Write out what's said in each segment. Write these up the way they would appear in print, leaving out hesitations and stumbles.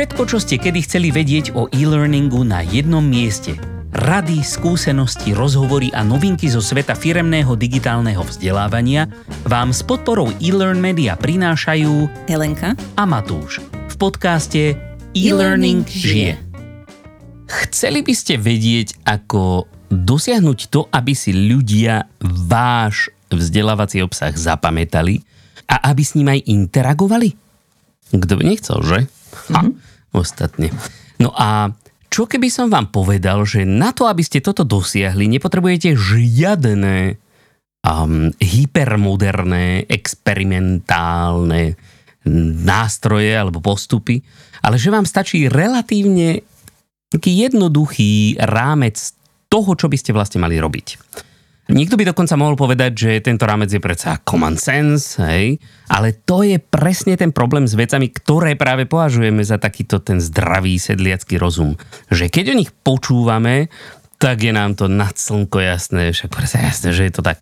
všetko, čo ste kedy chceli vedieť o e-learningu na jednom mieste. Rady, skúsenosti, rozhovory a novinky zo sveta firemného digitálneho vzdelávania vám s podporou e-learn media prinášajú Elenka a Matúš v podcaste E-learning žije. Chceli by ste vedieť, ako dosiahnuť to, aby si ľudia váš vzdelávací obsah zapamätali a aby s ním aj interagovali? Kto by nechcel, že? Ostatne. No a čo keby som vám povedal, že na to, aby ste toto dosiahli, nepotrebujete žiadne hypermoderné, experimentálne nástroje alebo postupy, ale že vám stačí relatívne taký jednoduchý rámec toho, čo by ste vlastne mali robiť. Niekto by dokonca mohol povedať, že tento rámec je predsa common sense, hej? Ale to je presne ten problém s vecami, ktoré práve považujeme za takýto ten zdravý sedliacky rozum. Že keď o nich počúvame, tak je nám to nad slnko jasné, však predsa jasné, že je to tak.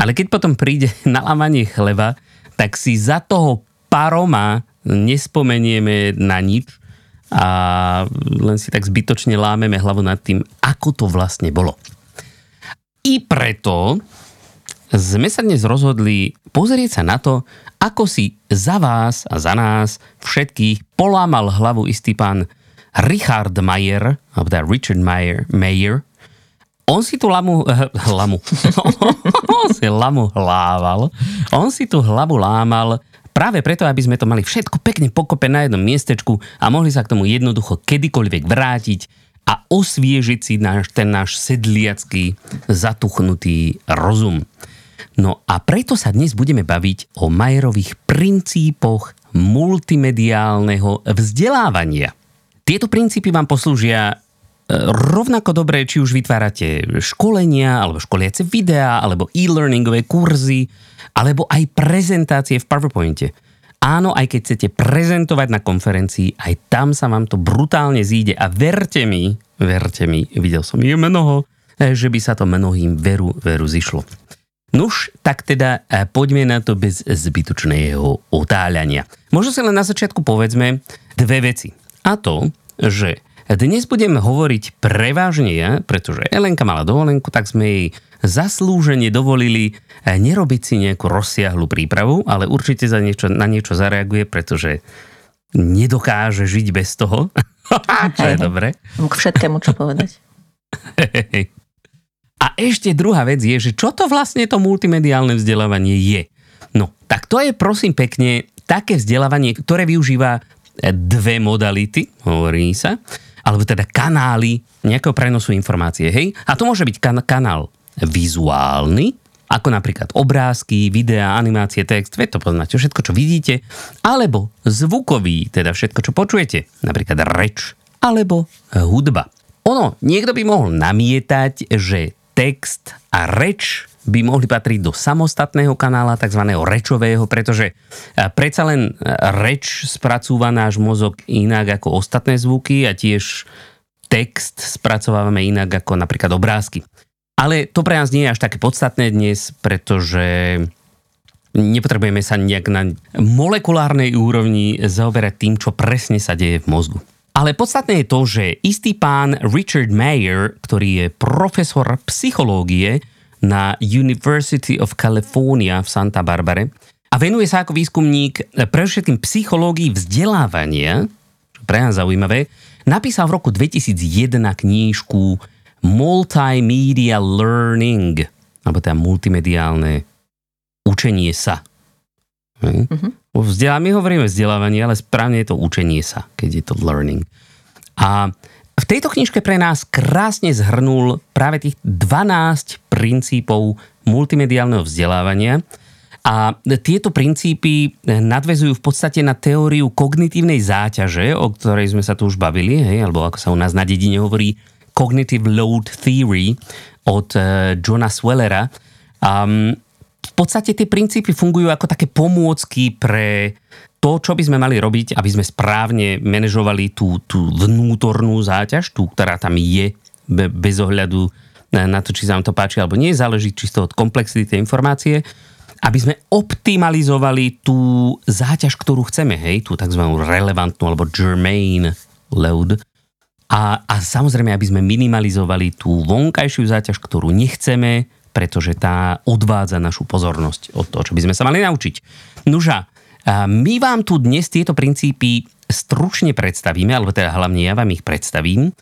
Ale keď potom príde nalámanie chleba, tak si za toho paroma nespomenieme na nič a len si tak zbytočne lámeme hlavu nad tým, ako to vlastne bolo. I preto sme sa dnes rozhodli pozrieť sa na to, ako si za vás a za nás všetkých polámal hlavu istý pán Richard Mayer. On si tu hlavu lámal práve preto, aby sme to mali všetko pekne pokope na jednom miestečku a mohli sa k tomu jednoducho kedykoľvek vrátiť a osviežiť si ten náš sedliacky zatuchnutý rozum. No a preto sa dnes budeme baviť o Mayerových princípoch multimediálneho vzdelávania. Tieto princípy vám poslúžia rovnako dobre, či už vytvárate školenia, alebo školiace videá, alebo e-learningové kurzy, alebo aj prezentácie v PowerPointe. Áno, aj keď chcete prezentovať na konferencii, aj tam sa vám to brutálne zíde. A verte mi, videl som je mnoho, že by sa to mnohým veru zišlo. Nuž, tak teda poďme na to bez zbytočného otáľania. Možno si len na začiatku povedzme dve veci. A to, že dnes budem hovoriť prevažne ja, pretože Elenka mala dovolenku, tak sme jej zaslúžene dovolili nerobiť si nejakú rozsiahlu prípravu, ale určite na niečo zareaguje, pretože nedokáže žiť bez toho. Čo je dobre. K všetkému, čo povedať. A ešte druhá vec je, že čo to vlastne to multimediálne vzdelávanie je. No, tak to je prosím pekne také vzdelávanie, ktoré využíva dve modality, hovorí sa, alebo teda kanály nejakého prenosu informácie, hej? A to môže byť kanál vizuálny, ako napríklad obrázky, videá, animácie, text, to poznáte, všetko, čo vidíte, alebo zvukový, teda všetko, čo počujete, napríklad reč, alebo hudba. Ono, niekto by mohol namietať, že text a reč by mohli patriť do samostatného kanála, takzvaného rečového, pretože predsa len reč spracúva náš mozog inak ako ostatné zvuky a tiež text spracovávame inak ako napríklad obrázky. Ale to pre nás nie je až také podstatné dnes, pretože nepotrebujeme sa nejak na molekulárnej úrovni zaoberať tým, čo presne sa deje v mozgu. Ale podstatné je to, že istý pán Richard Mayer, ktorý je profesor psychológie na University of California v Santa Barbare a venuje sa ako výskumník predovšetkým psychológii vzdelávania, čo pre nás zaujímavé, napísal v roku 2001 knížku Multimedia Learning, alebo teda multimediálne učenie sa. My hovoríme vzdelávanie, ale správne je to učenie sa, keď je to learning. A v tejto knižke pre nás krásne zhrnul práve tých 12 princípov multimediálneho vzdelávania a tieto princípy nadväzujú v podstate na teóriu kognitívnej záťaže, o ktorej sme sa tu už bavili, hej, alebo ako sa u nás na dedine hovorí Cognitive Load Theory od Johna Swellera. V podstate tie princípy fungujú ako také pomôcky pre to, čo by sme mali robiť, aby sme správne manažovali tú vnútornú záťaž, tú, ktorá tam je, bez ohľadu na to, či sa vám to páči alebo nie, záleží čisto od komplexity tej informácie. aby sme optimalizovali tú záťaž, ktorú chceme, hej, tú takzvanú relevantnú alebo germane load. A samozrejme, aby sme minimalizovali tú vonkajšiu záťaž, ktorú nechceme, pretože tá odvádza našu pozornosť od toho, čo by sme sa mali naučiť. Nuža, my vám tu dnes tieto princípy stručne predstavíme, alebo teda hlavne ja vám ich predstavím.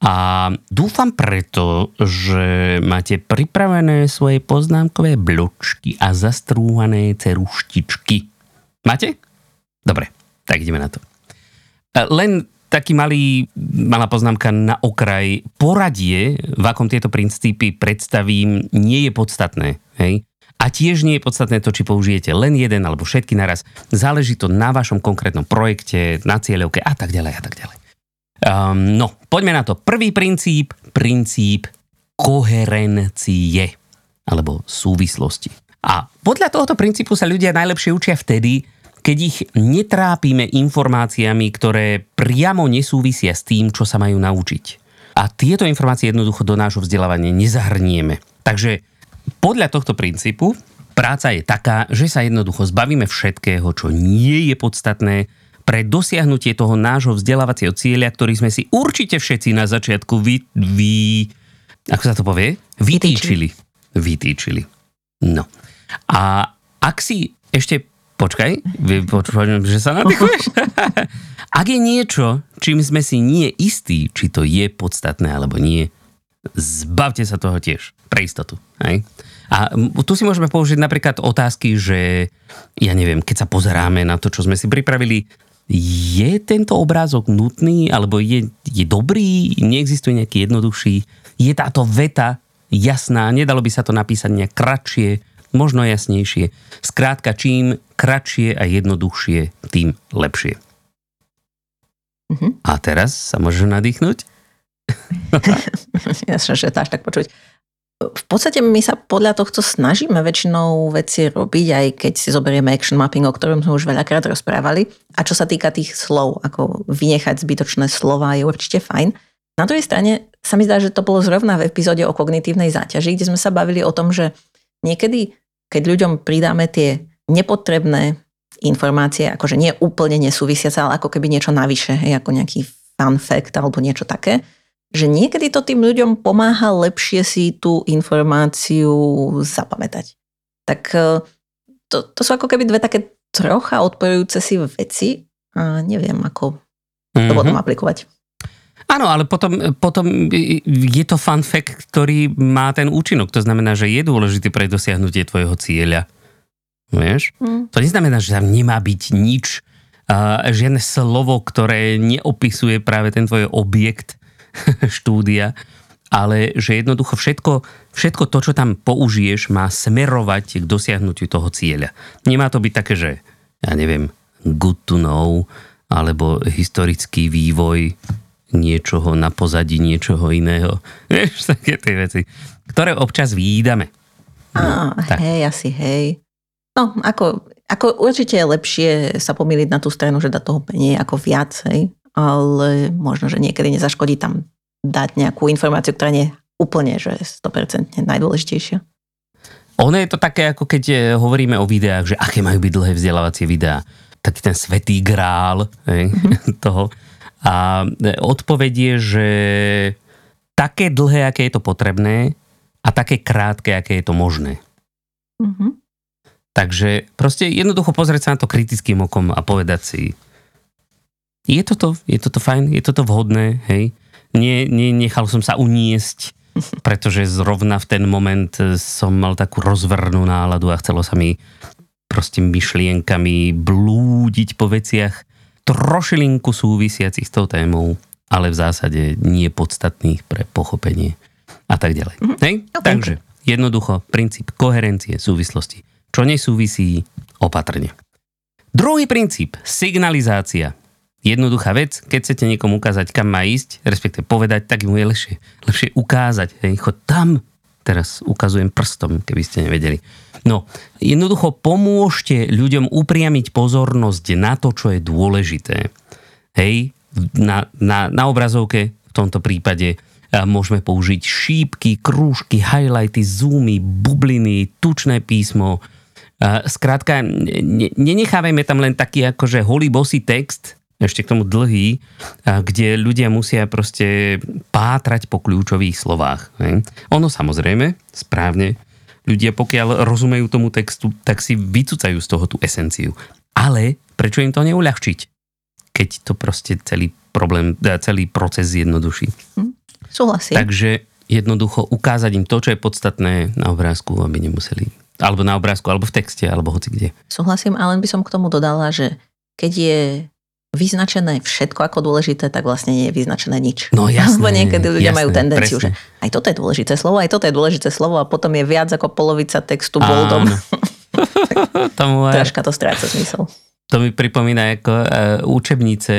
A dúfam preto, že máte pripravené svoje poznámkové bločky a zastrúhané ceruštičky. Máte? Dobre, tak ideme na to. Len taký malá poznámka na okraj. Poradie, v akom tieto princípy predstavím, nie je podstatné. Hej? A tiež nie je podstatné to, či použijete len jeden alebo všetky naraz. Záleží to na vašom konkrétnom projekte, na cieľovke a tak ďalej a tak ďalej. No, poďme na to. Prvý princíp, princíp koherencie, alebo súvislosti. A podľa tohto princípu sa ľudia najlepšie učia vtedy, keď ich netrápime informáciami, ktoré priamo nesúvisia s tým, čo sa majú naučiť. A tieto informácie jednoducho do nášho vzdelávania nezahrnieme. Takže podľa tohto princípu práca je taká, že sa jednoducho zbavíme všetkého, čo nie je podstatné, pre dosiahnutie toho nášho vzdelávacieho cieľa, ktorý sme si určite všetci na začiatku vytýčili. No. A ak si ešte... Počkaj, že sa nadýchuješ. Ak je niečo, čím sme si nie istí, či to je podstatné alebo nie, zbavte sa toho tiež. Pre istotu. Hej? A tu si môžeme použiť napríklad otázky, že ja neviem, keď sa pozeráme na to, čo sme si pripravili, je tento obrázok nutný, alebo je dobrý, neexistuje nejaký jednoduchší, je táto veta jasná, nedalo by sa to napísať nejak kratšie, možno jasnejšie. Skrátka, čím kratšie a jednoduchšie, tým lepšie. A teraz sa môžem nadýchnuť? Jasne, že to až tak počuť. V podstate my sa podľa tohto snažíme väčšinou veci robiť, aj keď si zoberieme action mapping, o ktorom sme už veľakrát rozprávali. A čo sa týka tých slov, ako vynechať zbytočné slova, je určite fajn. Na druhej strane sa mi zdá, že to bolo zrovna v epizóde o kognitívnej záťaži, kde sme sa bavili o tom, že niekedy, keď ľuďom pridáme tie nepotrebné informácie, akože nie úplne nesúvisiace, ale ako keby niečo navyše, ako nejaký fun fact alebo niečo také, že niekedy to tým ľuďom pomáha lepšie si tú informáciu zapamätať. Tak to sú ako keby dve také trocha odporujúce si veci a neviem, ako to potom aplikovať. Áno, ale potom je to fun fact, ktorý má ten účinok. To znamená, že je dôležitý pre dosiahnutie tvojho cieľa. Vieš? To neznamená, že tam nemá byť nič, žiadne slovo, ktoré neopisuje práve ten tvoj objekt štúdia, ale že jednoducho všetko to, čo tam použiješ, má smerovať k dosiahnutiu toho cieľa. Nemá to byť také, že ja neviem, good to know alebo historický vývoj niečoho na pozadí niečoho iného. Vieš, také tie veci, ktoré občas výjdame. No, hej. No, ako určite je lepšie sa pomýliť na tú stranu, že dá toho menej ako viac, hej. Ale možno, že niekedy nezaškodí tam dať nejakú informáciu, ktorá nie je úplne, že 100% najdôležitejšia. Ono je to také, ako keď hovoríme o videách, že aké majú byť dlhé vzdelávacie videá. Taký ten svätý grál toho. A odpoveď je, že také dlhé, aké je to potrebné a také krátke, aké je to možné. Takže proste jednoducho pozrieť sa na to kritickým okom a povedať si, je toto fajn, je toto vhodné, hej? Nechal som sa uniesť, pretože zrovna v ten moment som mal takú rozvrhnú náladu a chcelo sa mi proste myšlienkami blúdiť po veciach trošilinku súvisiacich s tou témou, ale v zásade nie podstatných pre pochopenie a tak ďalej. Hej? Okay. Takže jednoducho princíp koherencie, súvislosti. Čo nesúvisí, opatrne. Druhý princíp, signalizácia. Jednoduchá vec, keď chcete niekomu ukázať, kam má ísť, respektive povedať, tak mu je lepšie ukázať. Hej, chod tam, teraz ukazujem prstom, keby ste nevedeli. No, jednoducho pomôžte ľuďom upriamiť pozornosť na to, čo je dôležité. Hej, na obrazovke v tomto prípade môžeme použiť šípky, krúžky, highlighty, zoomy, bubliny, tučné písmo, Skrátka, nenechávajme tam len taký akože holý bosý text, ešte k tomu dlhý, kde ľudia musia proste pátrať po kľúčových slovách. Ne? Ono samozrejme, správne, ľudia pokiaľ rozumejú tomu textu, tak si vycúcajú z toho tú esenciu. Ale prečo im to neuľahčiť, keď to proste celý proces zjednoduší? Súhlasím. Takže jednoducho ukázať im to, čo je podstatné na obrázku, aby nemuseli... Alebo na obrázku, alebo v texte, alebo hoci kde. Súhlasím, ale by som k tomu dodala, že keď je vyznačené všetko ako dôležité, tak vlastne nie je vyznačené nič. No jasné. Lebo niekedy ľudia majú tendenciu, presne, že aj toto je dôležité slovo, aj toto je dôležité slovo a potom je viac ako polovica textu boldom. Troška to stráca zmysel. To mi pripomína ako učebnice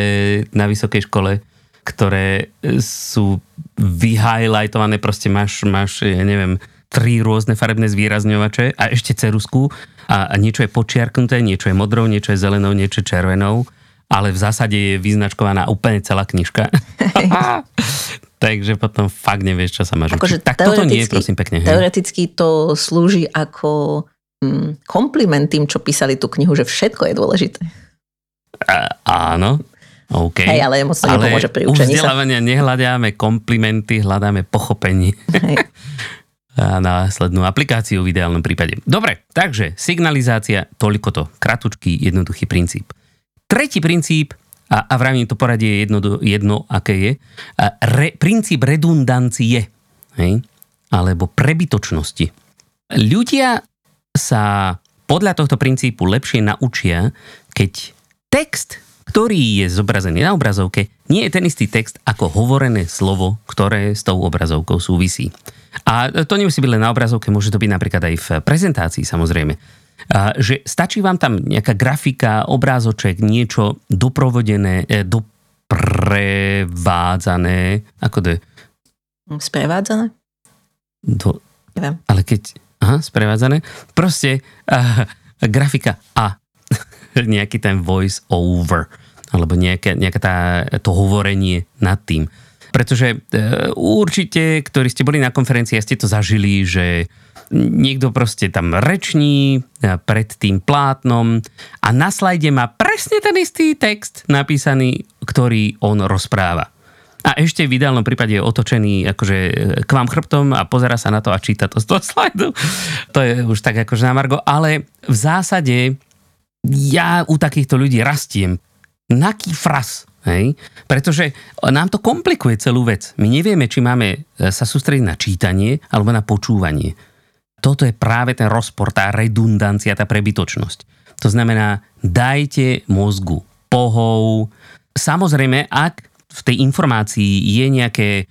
na vysokej škole, ktoré sú vyhighlightované, proste máš, ja neviem, 3 rôzne farebné zvýrazňovače a ešte ceruzku a niečo je počiarknuté, niečo je modrou, niečo je zelenou, niečo je červenou, ale v zásade je vyznačkovaná úplne celá knižka. Takže potom fakt nevieš, čo sa máš učiť. Tak toto nie, prosím pekne. Teoreticky to slúži ako kompliment tým, čo písali tú knihu, že všetko je dôležité. Áno. Okay. Hej, ale moc to nepomôže pri učení sa. U vzdelávania nehľadáme komplimenty, hľadáme pochopenie. Hej. A následnú aplikáciu v ideálnom prípade. Dobre, takže signalizácia, toľkoto, kratučký, jednoduchý princíp. Tretí princíp, a vravím to poradie je jedno aké je, princíp redundancie, hej? Alebo prebytočnosti. Ľudia sa podľa tohto princípu lepšie naučia, keď text, ktorý je zobrazený na obrazovke, nie je ten istý text ako hovorené slovo, ktoré s tou obrazovkou súvisí. A to nemusí byť len na obrazovke, môže to byť napríklad aj v prezentácii, samozrejme. A, že stačí vám tam nejaká grafika, obrázoček, niečo doprovodené, doprevádzané. Ako to je? Sprevádzané? Neviem. Ale keď... Aha, sprevádzané. Proste grafika a... nejaký ten voice over alebo nejaké to hovorenie nad tým. Pretože určite, ktorí ste boli na konferencii a ste to zažili, že niekto proste tam reční pred tým plátnom a na slajde má presne ten istý text napísaný, ktorý on rozpráva. A ešte v ideálnom prípade je otočený akože k vám chrbtom a pozerá sa na to a číta to z toho slajdu. To je už tak akože na margo, ale v zásade ja u takýchto ľudí rastiem. Naký fras, hej? Pretože nám to komplikuje celú vec. My nevieme, či máme sa sústrediť na čítanie alebo na počúvanie. Toto je práve ten rozpor, tá redundancia, tá prebytočnosť. To znamená, dajte mozgu pohov. Samozrejme, ak v tej informácii je nejaké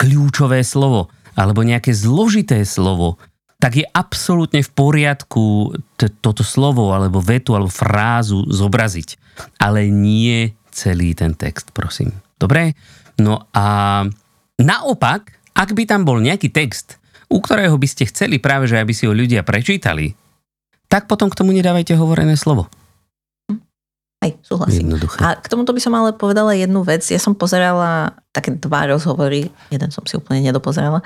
kľúčové slovo alebo nejaké zložité slovo, tak je absolútne v poriadku toto slovo, alebo vetu, alebo frázu zobraziť. Ale nie celý ten text, prosím. Dobre? No a naopak, ak by tam bol nejaký text, u ktorého by ste chceli práve, že aby si ho ľudia prečítali, tak potom k tomu nedávajte hovorené slovo. Aj, súhlasím. Jednoduché. A k tomuto by som ale povedala jednu vec. Ja som pozerala také 2 rozhovory, jeden som si úplne nedopozerala,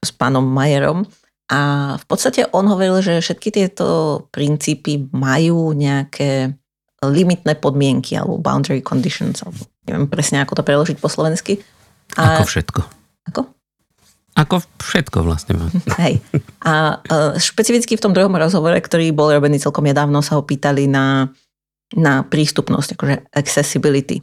s pánom Mayerom. A v podstate on hovoril, že všetky tieto princípy majú nejaké limitné podmienky alebo boundary conditions, alebo neviem presne, ako to preložiť po slovensky. A... Ako všetko. Ako? Ako všetko vlastne má. Hej. A špecificky v tom druhom rozhovore, ktorý bol robený celkom nedávno, sa ho pýtali na prístupnosť, akože accessibility.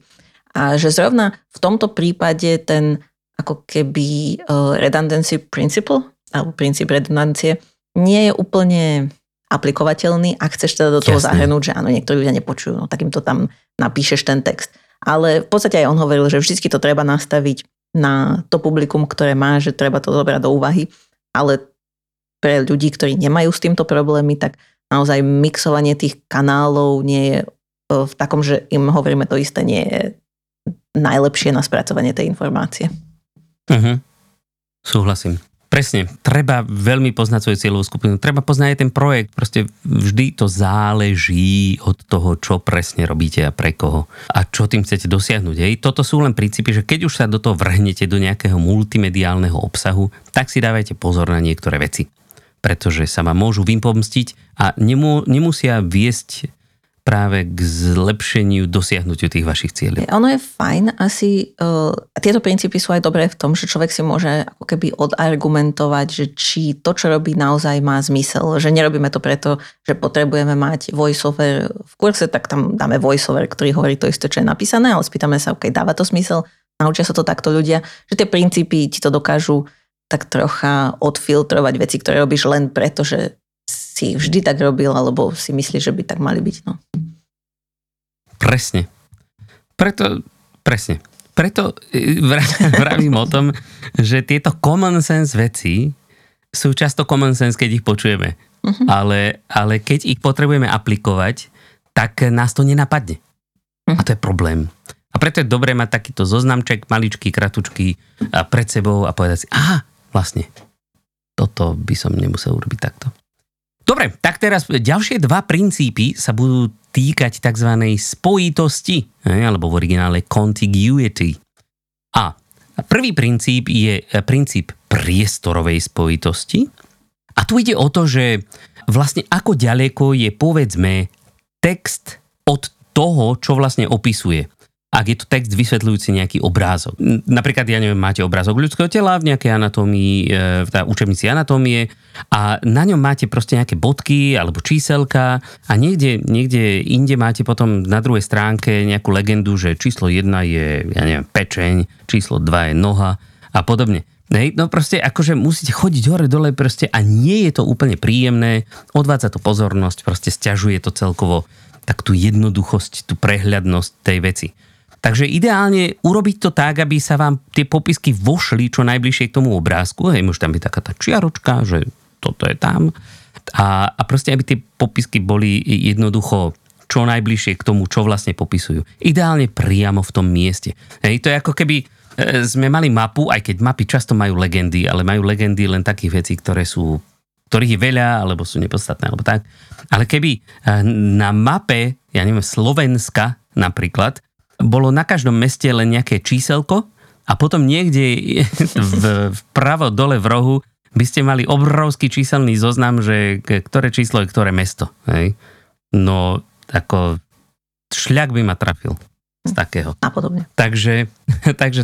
A že zrovna v tomto prípade ten ako keby redundancy principle, alebo princíp redundancie, nie je úplne aplikovateľný, ak chceš teda do toho zahrnúť, že áno, niektorí ľudia nepočujú, no tak im to tam napíšeš ten text. Ale v podstate aj on hovoril, že vždycky to treba nastaviť na to publikum, ktoré má, že treba to zobrať do úvahy, ale pre ľudí, ktorí nemajú s týmto problémy, tak naozaj mixovanie tých kanálov nie je v takom, že im hovoríme to isté, nie je najlepšie na spracovanie tej informácie. Uh-huh. Súhlasím. Presne, treba veľmi poznať svoju cieľovú skupinu, treba poznať aj ten projekt, proste vždy to záleží od toho, čo presne robíte a pre koho a čo tým chcete dosiahnuť. Hej. Toto sú len princípy, že keď už sa do toho vrhnete do nejakého multimediálneho obsahu, tak si dávajte pozor na niektoré veci. pretože sa vám môžu vypomstiť a nemusia viesť práve k zlepšeniu, dosiahnutiu tých vašich cieľov. Ono je fajn, asi tieto princípy sú aj dobré v tom, že človek si môže ako keby odargumentovať, že či to, čo robí, naozaj má zmysel. Že nerobíme to preto, že potrebujeme mať voiceover v kurse, tak tam dáme voiceover, ktorý hovorí to isté, čo je napísané, ale spýtame sa, ok, dáva to zmysel, naučia sa to takto ľudia, že tie princípy ti to dokážu tak trocha odfiltrovať veci, ktoré robíš len preto, že si vždy tak robil, alebo si myslíš, že by tak mali byť, no. Presne. Preto vravím o tom, že tieto common sense veci sú často common sense, keď ich počujeme. Uh-huh. Ale keď ich potrebujeme aplikovať, tak nás to nenapadne. Uh-huh. A to je problém. A preto je dobré mať takýto zoznamček, maličký, kratučký, pred sebou a povedať si, aha, vlastne, toto by som nemusel urobiť takto. Dobre, tak teraz ďalšie dva princípy sa budú týkať tzv. Spojitosti, alebo v originále contiguity. A prvý princíp je princíp priestorovej spojitosti. A tu ide o to, že vlastne ako ďaleko je, povedzme, text od toho, čo vlastne opisuje. Ak je to text vysvetľujúci nejaký obrázok. Napríklad, ja neviem, máte obrázok ľudského tela v nejakej anatómii, v učebnici anatómie a na ňom máte proste nejaké bodky alebo číselka a niekde inde máte potom na druhej stránke nejakú legendu, že číslo 1 je, ja neviem, pečeň, číslo 2 je noha a podobne. Hej, no proste akože musíte chodiť hore dole proste a nie je to úplne príjemné, odvádza to pozornosť, proste sťažuje to celkovo tak tú jednoduchosť, tú prehľadnosť tej veci. Takže ideálne urobiť to tak, aby sa vám tie popisky vošli čo najbližšie k tomu obrázku. Hej, môže tam byť taká tá čiaročka, že toto je tam. A proste, aby tie popisky boli jednoducho čo najbližšie k tomu, čo vlastne popisujú. Ideálne priamo v tom mieste. Hej, to je ako keby sme mali mapu, aj keď mapy často majú legendy, ale majú legendy len takých vecí, ktorých je veľa, alebo sú nepodstatné, alebo tak. Ale keby na mape, ja neviem, Slovenska napríklad, bolo na každom meste len nejaké číselko a potom niekde vpravo dole v rohu by ste mali obrovský číselný zoznam, že ktoré číslo je ktoré mesto. Hej? No, ako šľak by ma trafil z takého. A podobne. Takže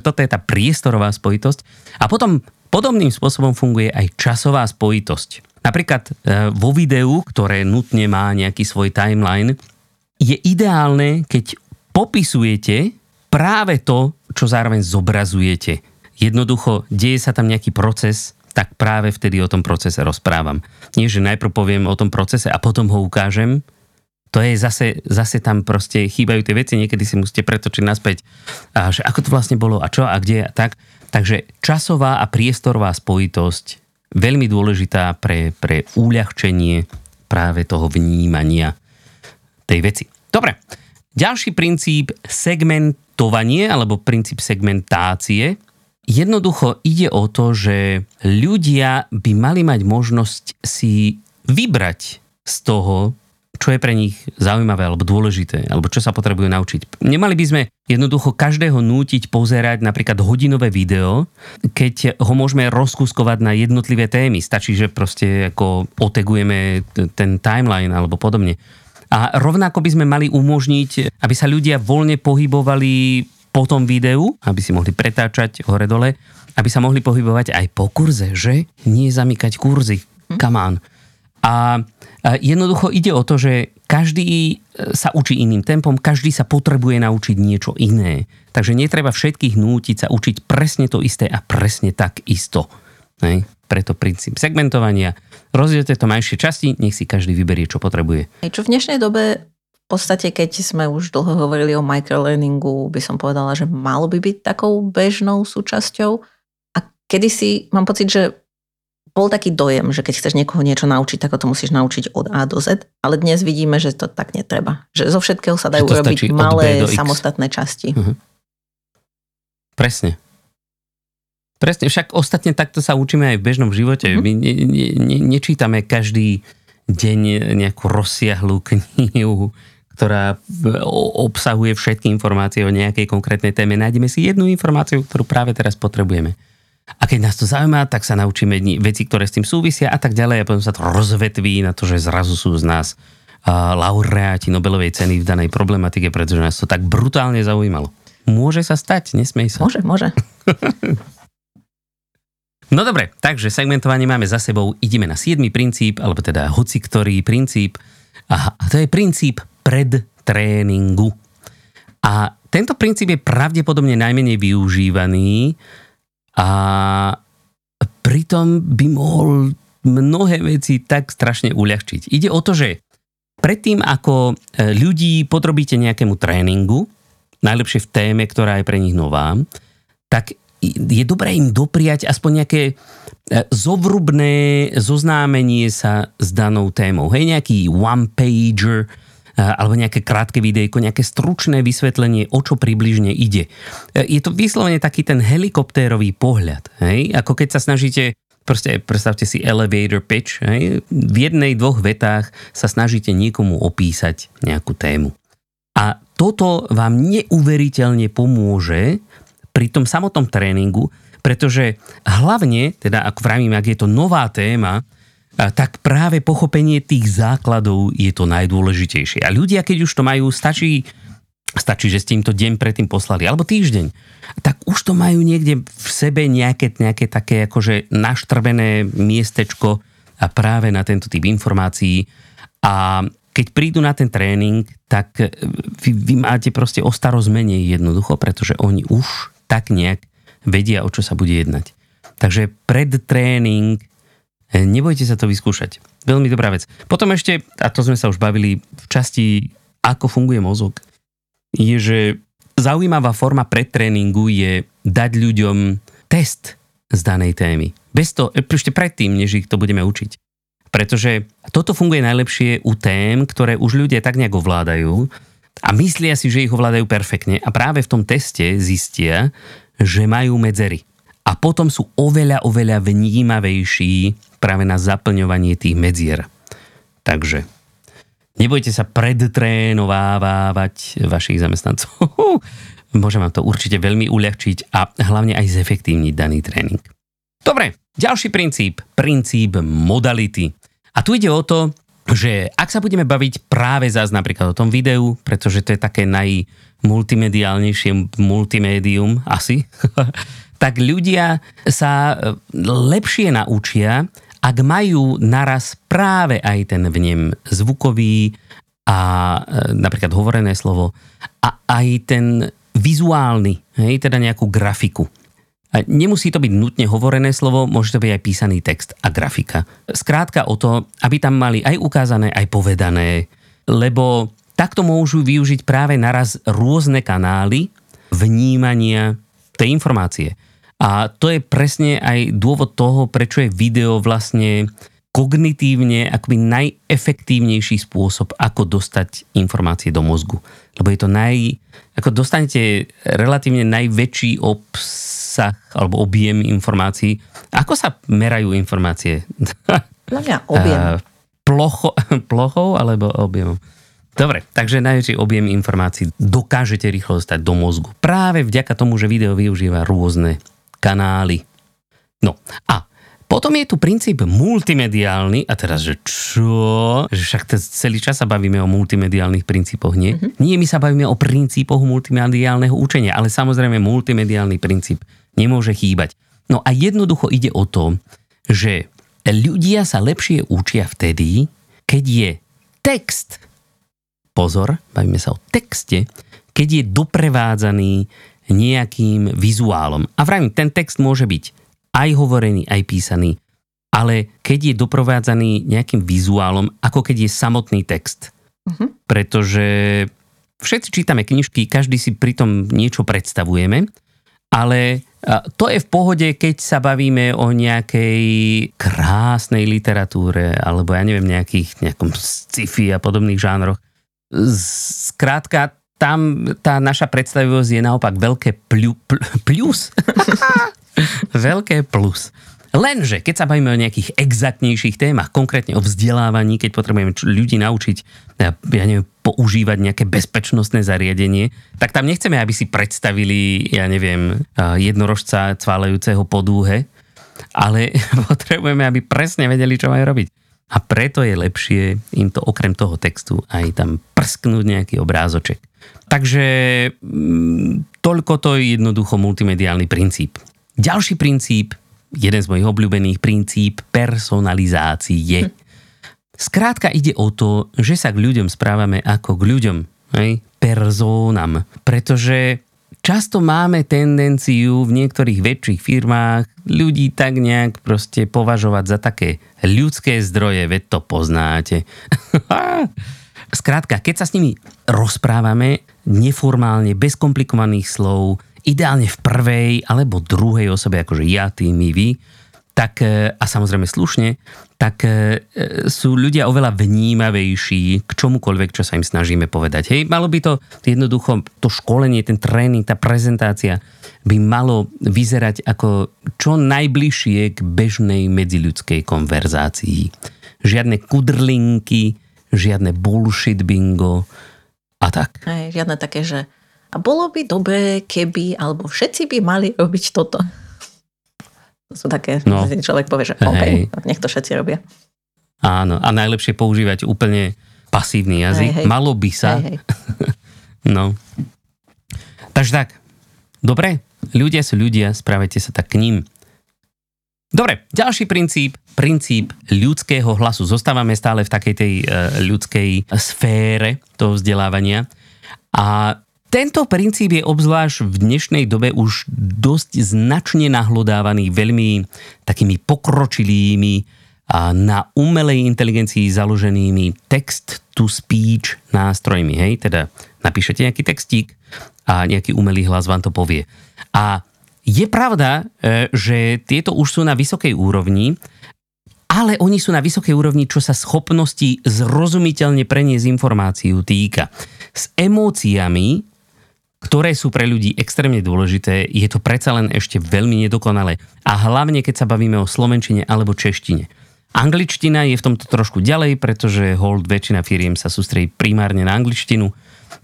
toto je tá priestorová spojitosť. A potom podobným spôsobom funguje aj časová spojitosť. Napríklad vo videu, ktoré nutne má nejaký svoj timeline, je ideálne, keď popisujete práve to, čo zároveň zobrazujete. Jednoducho, deje sa tam nejaký proces, tak práve vtedy o tom procese rozprávam. Nie, že najprv poviem o tom procese a potom ho ukážem. To je zase tam proste chýbajú tie veci, niekedy si musíte pretočiť naspäť, že ako to vlastne bolo a čo a kde a tak. Takže časová a priestorová spojitosť veľmi dôležitá pre uľahčenie práve toho vnímania tej veci. Dobre. Ďalší princíp segmentovanie alebo princíp segmentácie. Jednoducho ide o to, že ľudia by mali mať možnosť si vybrať z toho, čo je pre nich zaujímavé alebo dôležité, alebo čo sa potrebujú naučiť. Nemali by sme jednoducho každého nútiť pozerať napríklad hodinové video, keď ho môžeme rozkúskovať na jednotlivé témy. Stačí, že proste ako otegujeme ten timeline alebo podobne. A rovnako by sme mali umožniť, aby sa ľudia voľne pohybovali po tom videu, aby si mohli pretáčať hore-dole, aby sa mohli pohybovať aj po kurze, že? Nie zamykať kurzy. Come on. A jednoducho ide o to, že každý sa učí iným tempom, každý sa potrebuje naučiť niečo iné. Takže netreba všetkých nútiť sa učiť presne to isté a presne tak isto. Hej. Preto princíp segmentovania. Rozdielte to menšie časti, nech si každý vyberie, čo potrebuje. Čo v dnešnej dobe, v podstate, keď sme už dlho hovorili o microlearningu, by som povedala, že malo by byť takou bežnou súčasťou. A kedysi, mám pocit, že bol taký dojem, že keď chceš niekoho niečo naučiť, tak ho to musíš naučiť od A do Z. Ale dnes vidíme, že to tak netreba. Že zo všetkého sa dajú robiť malé, samostatné časti. Uh-huh. Presne. Presne, však ostatne takto sa učíme aj v bežnom živote. My nečítame každý deň nejakú rozsiahlú knihu, ktorá obsahuje všetky informácie o nejakej konkrétnej téme. Nájdeme si jednu informáciu, ktorú práve teraz potrebujeme. A keď nás to zaujíma, tak sa naučíme veci, ktoré s tým súvisia a tak ďalej. A potom sa to rozvetví na to, že zrazu sú z nás laureáti Nobelovej ceny v danej problematike, pretože nás to tak brutálne zaujímalo. Môže sa stať, nesmej sa. Môže. No dobre, takže segmentovanie máme za sebou. Ideme na 7. princíp, alebo teda hociktorý princíp. Aha, a to je princíp predtréningu. A tento princíp je pravdepodobne najmenej využívaný a pritom by mohol mnohé veci tak strašne uľahčiť. Ide o to, že predtým, ako ľudí podrobíte nejakému tréningu, najlepšie v téme, ktorá je pre nich nová, tak je dobré im dopriať aspoň nejaké zovrubné zoznámenie sa s danou témou. Hej, nejaký one-pager, alebo nejaké krátke videjko, nejaké stručné vysvetlenie, o čo približne ide. Je to vyslovene taký ten helikoptérový pohľad. Hej? Ako keď sa snažíte, proste predstavte si elevator pitch, hej? V jednej, dvoch vetách sa snažíte niekomu opísať nejakú tému. A toto vám neuveriteľne pomôže pri tom samotnom tréningu, pretože hlavne, teda ako vravím, ak je to nová téma, tak práve pochopenie tých základov je to najdôležitejšie. A ľudia, keď už to majú, stačí, že ste im to deň predtým poslali, alebo týždeň, tak už to majú niekde v sebe nejaké také akože naštrbené miestečko a práve na tento typ informácií. A keď prídu na ten tréning, tak vy máte proste o starosť menej jednoducho, pretože oni už tak nejak vedia, o čo sa bude jednať. Takže predtréning, nebojte sa to vyskúšať. Veľmi dobrá vec. Potom ešte, a to sme sa už bavili v časti, ako funguje mozog, je, že zaujímavá forma predtréningu je dať ľuďom test z danej témy. Bez toho, ešte predtým, než ich to budeme učiť. Pretože toto funguje najlepšie u tém, ktoré už ľudia tak nejak ovládajú a myslia si, že ich ovládajú perfektne a práve v tom teste zistia, že majú medzery. A potom sú oveľa vnímavejší práve na zaplňovanie tých medzier. Takže nebojte sa predtrénovávať vašich zamestnancov. Môžem vám to určite veľmi uľahčiť a hlavne aj zefektívniť daný tréning. Dobre, ďalší princíp. Princíp modality. A tu ide o to, že ak sa budeme baviť práve zás napríklad o tom videu, pretože to je také najmultimediálnejšie multimédium asi, tak ľudia sa lepšie naučia, ak majú naraz práve aj ten vnem zvukový a napríklad hovorené slovo a aj ten vizuálny, hej, teda nejakú grafiku. A nemusí to byť nutne hovorené slovo, môže to byť aj písaný text a grafika. Skrátka o to, aby tam mali aj ukázané, aj povedané, lebo takto môžu využiť práve naraz rôzne kanály vnímania tej informácie. A to je presne aj dôvod toho, prečo je video vlastne kognitívne akoby najefektívnejší spôsob, ako dostať informácie do mozgu. Lebo je to ako dostanete relatívne najväčší obsah alebo objem informácií. Ako sa merajú informácie? Hlavne objem. Plochou alebo objemom? Dobre, takže najväčší objem informácií dokážete rýchlo dostať do mozgu. Práve vďaka tomu, že video využíva rôzne kanály. No a potom je tu princíp multimediálny a teraz, že čo? Že však celý čas sa bavíme o multimediálnych princípoch, nie? Mm-hmm. Nie, my sa bavíme o princípoch multimediálneho učenia, ale samozrejme multimediálny princíp nemôže chýbať. No a jednoducho ide o to, že ľudia sa lepšie učia vtedy, keď je text. Pozor, bavíme sa o texte, keď je doprevádzaný nejakým vizuálom. A vravím, ten text môže byť aj hovorený, aj písaný, ale keď je doprovádzaný nejakým vizuálom, ako keď je samotný text. Uh-huh. Pretože všetci čítame knižky, každý si pritom niečo predstavujeme, ale to je v pohode, keď sa bavíme o nejakej krásnej literatúre, alebo ja neviem, nejakom sci-fi a podobných žánroch. Skrátka, tam tá naša predstavivosť je naopak veľké plus. Veľké plus. Lenže, keď sa bavíme o nejakých exaktnejších témach, konkrétne o vzdelávaní, keď potrebujeme ľudí naučiť, ja neviem, používať nejaké bezpečnostné zariadenie, tak tam nechceme, aby si predstavili, ja neviem, jednorožca cválajúceho po dúhe, ale potrebujeme, aby presne vedeli, čo majú robiť. A preto je lepšie im to okrem toho textu aj tam prsknúť nejaký obrázoček. Takže toľko to je jednoducho multimediálny princíp. Ďalší princíp, jeden z mojich obľúbených princíp personalizácie. Skrátka ide o to, že sa k ľuďom správame ako k ľuďom, hej? Personám. Pretože často máme tendenciu v niektorých väčších firmách ľudí tak nejak proste považovať za také ľudské zdroje, veď to poznáte. Skrátka, keď sa s nimi rozprávame neformálne, bez komplikovaných slov, ideálne v prvej alebo druhej osobe, akože ja, ty, my, vy, tak, a samozrejme slušne, tak sú ľudia oveľa vnímavejší k čomukoľvek, čo sa im snažíme povedať. Hej, malo by to jednoducho, to školenie, ten tréning, tá prezentácia by malo vyzerať ako čo najbližšie k bežnej medziľudskej konverzácii. Žiadne kudrlinky, žiadne bullshit bingo a tak. Aj, žiadne také, že a bolo by dobre, keby, alebo všetci by mali robiť toto. Sú také, no, že človek povie, že OK, nech to všetci robia. Áno, a najlepšie používať úplne pasívny jazyk. Hej, hej. Malo by sa. Hej, hej. No. Takže tak. Dobre, ľudia sú ľudia, správajte sa tak k ním. Dobre, ďalší princíp. Princíp ľudského hlasu. Zostávame stále v takej tej ľudskej sfére toho vzdelávania. A tento princíp je obzvlášť v dnešnej dobe už dosť značne nahlodávaný veľmi takými pokročilými a na umelej inteligencii založenými text-to-speech nástrojmi. Hej? Teda napíšete nejaký textík a nejaký umelý hlas vám to povie. A je pravda, že tieto už sú na vysokej úrovni, ale oni sú na vysokej úrovni, čo sa schopnosti zrozumiteľne preniesť informáciu týka. S emóciami, ktoré sú pre ľudí extrémne dôležité, je to predsa len ešte veľmi nedokonalé. A hlavne, keď sa bavíme o slovenčine alebo češtine. Angličtina je v tomto trošku ďalej, pretože hold väčšina firiem sa sústredí primárne na angličtinu,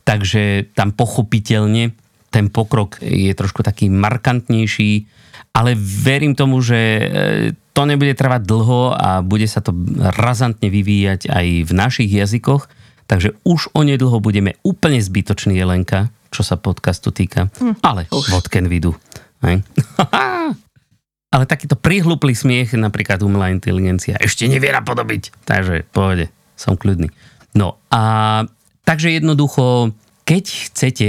takže tam pochopiteľne ten pokrok je trošku taký markantnejší, ale verím tomu, že to nebude trvať dlho a bude sa to razantne vyvíjať aj v našich jazykoch, takže už onedlho budeme úplne zbytoční, Elenka, čo sa podcastu týka. Ale vodken vidu. Ale takýto prihluplý smiech napríklad umelá inteligencia ešte nevie napodobiť. Takže pohode, som kľudný. No a takže jednoducho, keď chcete,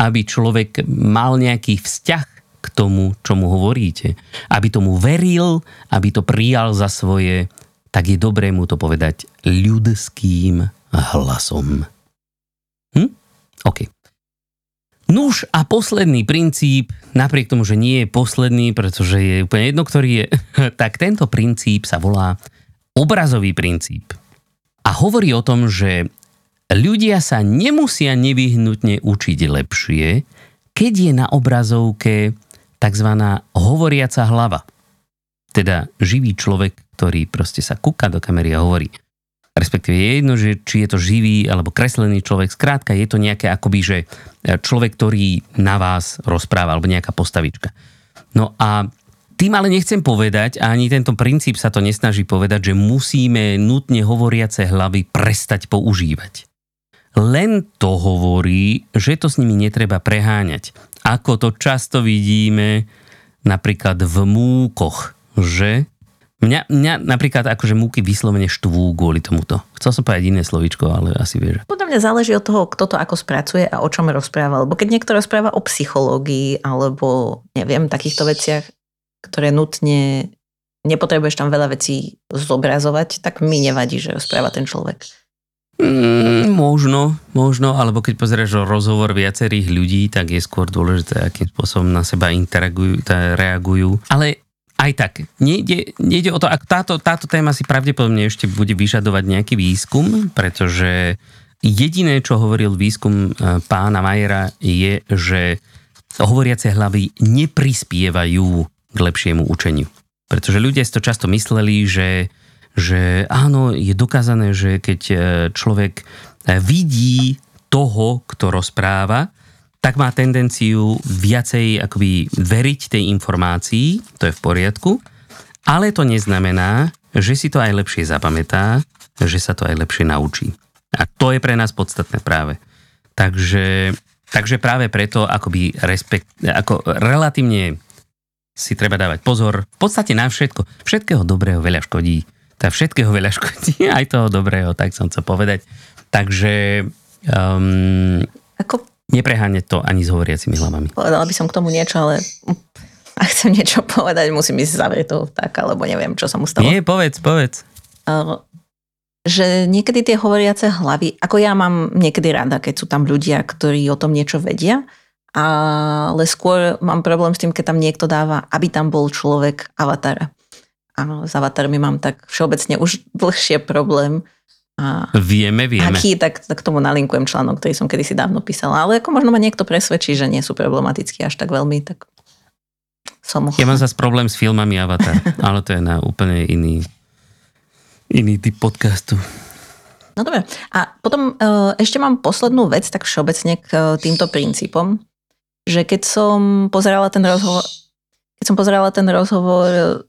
aby človek mal nejaký vzťah k tomu, čo mu hovoríte, aby tomu veril, aby to prijal za svoje, tak je dobré mu to povedať ľudským hlasom. OK. Nuž a posledný princíp, napriek tomu, že nie je posledný, pretože je úplne jedno, ktorý je, tak tento princíp sa volá obrazový princíp. A hovorí o tom, že ľudia sa nemusia nevyhnutne učiť lepšie, keď je na obrazovke takzvaná hovoriaca hlava. Teda živý človek, ktorý proste sa kúka do kamery a hovorí. Respektíve je jedno, že či je to živý alebo kreslený človek. Skrátka je to nejaké akoby, že človek, ktorý na vás rozpráva, alebo nejaká postavička. No a tým ale nechcem povedať, a ani tento princíp sa to nesnaží povedať, že musíme nutne hovoriace hlavy prestať používať. Len to hovorí, že to s nimi netreba preháňať. Ako to často vidíme napríklad v múkoch, že Mňa napríklad akože múky vyslovene štvú kvôli tomuto. Chcel som povedať iné slovíčko, ale asi vieš. Podľa mňa záleží od toho, kto to ako spracuje a o čom rozpráva. Lebo keď niekto rozpráva o psychológii alebo neviem, takýchto veciach, ktoré nutne nepotrebuješ tam veľa vecí zobrazovať, tak mi nevadí, že rozpráva ten človek. Možno, alebo keď pozrieš rozhovor viacerých ľudí, tak je skôr dôležité, akým spôsobom na seba reagujú. Ale aj tak. Nejde o to, ak táto téma si pravdepodobne ešte bude vyžadovať nejaký výskum, pretože jediné, čo hovoril výskum pána Mayera, je, že hovoriace hlavy neprispievajú k lepšiemu učeniu. Pretože ľudia si to často mysleli, že áno, je dokázané, že keď človek vidí toho, kto rozpráva, tak má tendenciu viacej akoby veriť tej informácii, to je v poriadku, ale to neznamená, že si to aj lepšie zapamätá, že sa to aj lepšie naučí. A to je pre nás podstatné práve. Takže práve preto akoby relatívne si treba dávať pozor v podstate na všetko. Všetkého dobrého veľa škodí. Aj toho dobrého, tak som chcel povedať. Takže nepreháňať to ani s hovoriacimi hlavami. Povedala by som k tomu niečo, ale ak chcem niečo povedať, musím ísť zavretú vtáka, lebo neviem, čo sa mu stalo. Nie, povedz. Že niekedy tie hovoriace hlavy, ako ja mám niekedy rada, keď sú tam ľudia, ktorí o tom niečo vedia, ale skôr mám problém s tým, keď tam niekto dáva, aby tam bol človek avatára. Áno, s avatarmi mám tak všeobecne už dlhšie problém. Vieme. Aký, tak k tomu nalinkujem článok, ktorý som kedysi dávno písala. Ale ako možno ma niekto presvedčí, že nie sú problematickí až tak veľmi, tak som... Ja mám zase problém s filmami Avatar, ale to je na úplne iný typ podcastu. No dobre. A potom ešte mám poslednú vec, tak všeobecne k týmto princípom, že keď som pozerala ten rozhovor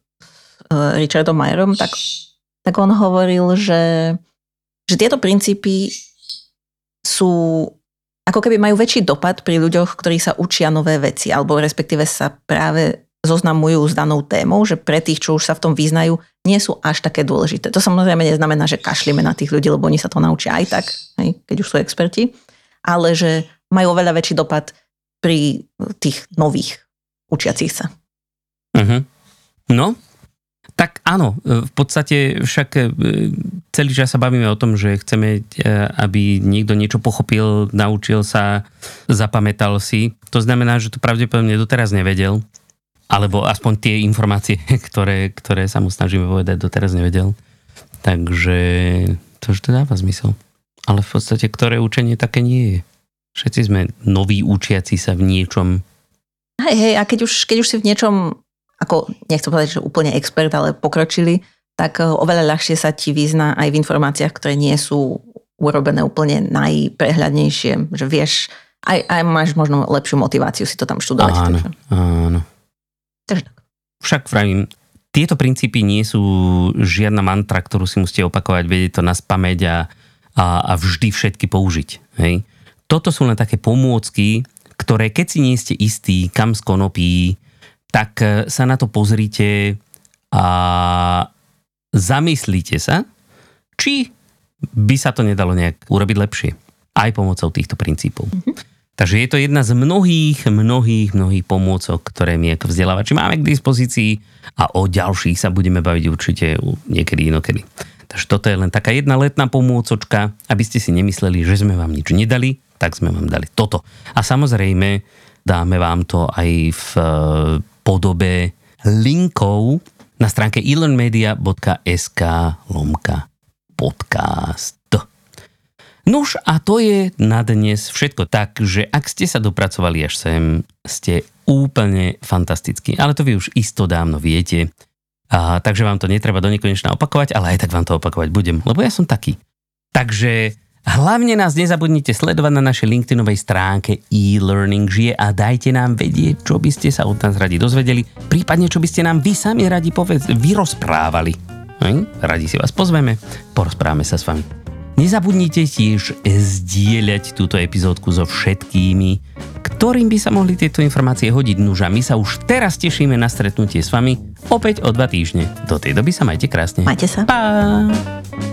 Richardom Mayerom, tak on hovoril, že tieto princípy sú, ako keby majú väčší dopad pri ľuďoch, ktorí sa učia nové veci, alebo respektíve sa práve zoznamujú s danou témou, že pre tých, čo už sa v tom vyznajú, nie sú až také dôležité. To samozrejme neznamená, že kašlíme na tých ľudí, lebo oni sa to naučia aj tak, keď už sú experti, ale že majú oveľa väčší dopad pri tých nových učiacich sa. Uh-huh. No, tak áno, v podstate však celý čas sa bavíme o tom, že chceme, aby niekto niečo pochopil, naučil sa, zapamätal si. To znamená, že to pravdepodobne doteraz nevedel, alebo aspoň tie informácie, ktoré sa mu snažíme povedať, doteraz nevedel. Takže to už to dáva zmysel. Ale v podstate, ktoré učenie také nie je. Všetci sme noví učiaci sa v niečom. Hej, a keď už si v niečom... ako nechcem povedať, že úplne expert, ale pokročili, tak oveľa ľahšie sa ti vyzná aj v informáciách, ktoré nie sú urobené úplne najprehľadnejšie, že vieš, aj máš možno lepšiu motiváciu si to tam študovať. Áno, takže. Áno. Takže tak. Však vravím, tieto princípy nie sú žiadna mantra, ktorú si musíte opakovať, vedieť to na spamäť a vždy všetky použiť. Hej? Toto sú len také pomôcky, ktoré keď si nie ste istí, kam skonopí, tak sa na to pozrite a zamyslite sa, či by sa to nedalo nejak urobiť lepšie. Aj pomocou týchto princípov. Mm-hmm. Takže je to jedna z mnohých pomôcok, ktoré my ako vzdelávači máme k dispozícii a o ďalších sa budeme baviť určite niekedy inokedy. Takže toto je len taká jedna letná pomôcočka, aby ste si nemysleli, že sme vám nič nedali, tak sme vám dali toto. A samozrejme dáme vám to aj v podobe linkov na stránke elearnmedia.sk/podcast. Nuž a to je na dnes všetko. Takže ak ste sa dopracovali až sem, ste úplne fantastickí. Ale to vy už isto dávno viete. Takže vám to netreba do nekonečna opakovať, ale aj tak vám to opakovať budem, lebo ja som taký. Takže... hlavne nás nezabudnite sledovať na našej LinkedInovej stránke e-learning žije a dajte nám vedieť, čo by ste sa od nás radi dozvedeli, prípadne čo by ste nám vy sami radi vyrozprávali. Radi si vás pozveme, porozprávame sa s vami. Nezabudnite tiež zdieľať túto epizódku so všetkými, ktorým by sa mohli tieto informácie hodiť. Nuž a my sa už teraz tešíme na stretnutie s vami opäť o 2 týždne. Do tej doby sa majte krásne. Majte sa. Pa!